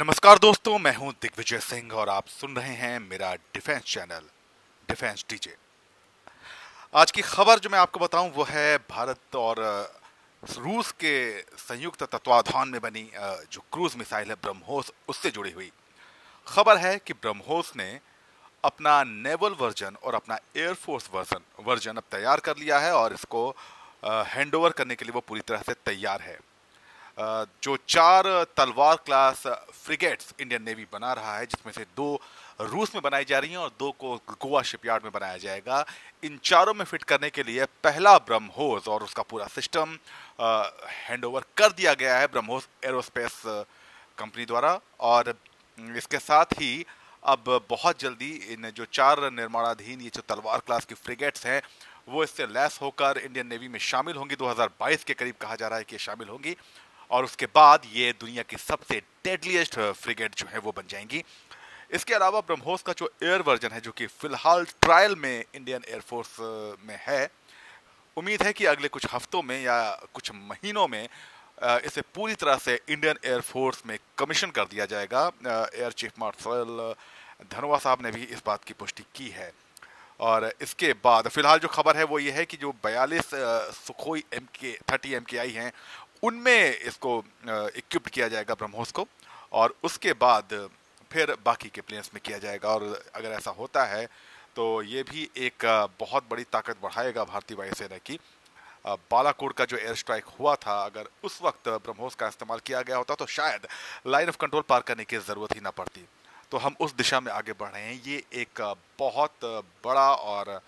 नमस्कार दोस्तों, मैं हूं दिग्विजय सिंह और आप सुन रहे हैं मेरा डिफेंस चैनल डिफेंस डीजे। आज की खबर जो मैं आपको बताऊं वो है भारत और रूस के संयुक्त तत्वाधान में बनी जो क्रूज मिसाइल है ब्रह्मोस, उससे जुड़ी हुई खबर है कि ब्रह्मोस ने अपना नेवल वर्जन और अपना एयरफोर्स वर्जन अब तैयार कर लिया है और इसको हैंडओवर करने के लिए वो पूरी तरह से तैयार है। जो 4 तलवार क्लास फ्रिगेट्स इंडियन नेवी बना रहा है, जिसमें से 2 रूस में बनाई जा रही हैं और 2 को गोवा शिपयार्ड में बनाया जाएगा। इन चारों में फिट करने के लिए पहला ब्रह्मोस और उसका पूरा सिस्टम हैंडओवर कर दिया गया है ब्रह्मोस एयरोस्पेस कंपनी द्वारा। और इसके साथ ही अब बहुत जल्दी इन जो 4 निर्माणाधीन ये जो तलवार क्लास की फ्रिगेट्स हैं वो इससे लैस होकर इंडियन नेवी में शामिल होंगी। 2022 के करीब कहा जा रहा है कि शामिल होंगी और उसके बाद ये दुनिया की सबसे डेडलीस्ट फ्रिगेट जो है वो बन जाएंगी। इसके अलावा ब्रह्मोस का जो एयर वर्जन है, जो कि फिलहाल ट्रायल में इंडियन एयरफोर्स में है, उम्मीद है कि अगले कुछ हफ्तों में या कुछ महीनों में इसे पूरी तरह से इंडियन एयरफोर्स में कमीशन कर दिया जाएगा। एयर चीफ मार्शल धनवा साहब ने भी इस बात की पुष्टि की है। और इसके बाद फिलहाल जो खबर है वो ये है कि जो 42 सुखोई MK-30 MKI हैं उनमें इसको इक्विप किया जाएगा ब्रह्मोस को, और उसके बाद फिर बाकी के प्लेन्स में किया जाएगा। और अगर ऐसा होता है तो ये भी एक बहुत बड़ी ताकत बढ़ाएगा भारतीय वायुसेना की। बालाकोट का जो एयर स्ट्राइक हुआ था, अगर उस वक्त ब्रह्मोस का इस्तेमाल किया गया होता तो शायद लाइन ऑफ कंट्रोल पार करने की ज़रूरत ही ना पड़ती। तो हम उस दिशा में आगे बढ़ रहे हैं। ये एक बहुत बड़ा और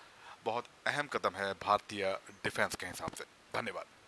बहुत अहम कदम है भारतीय डिफेंस के हिसाब से। धन्यवाद।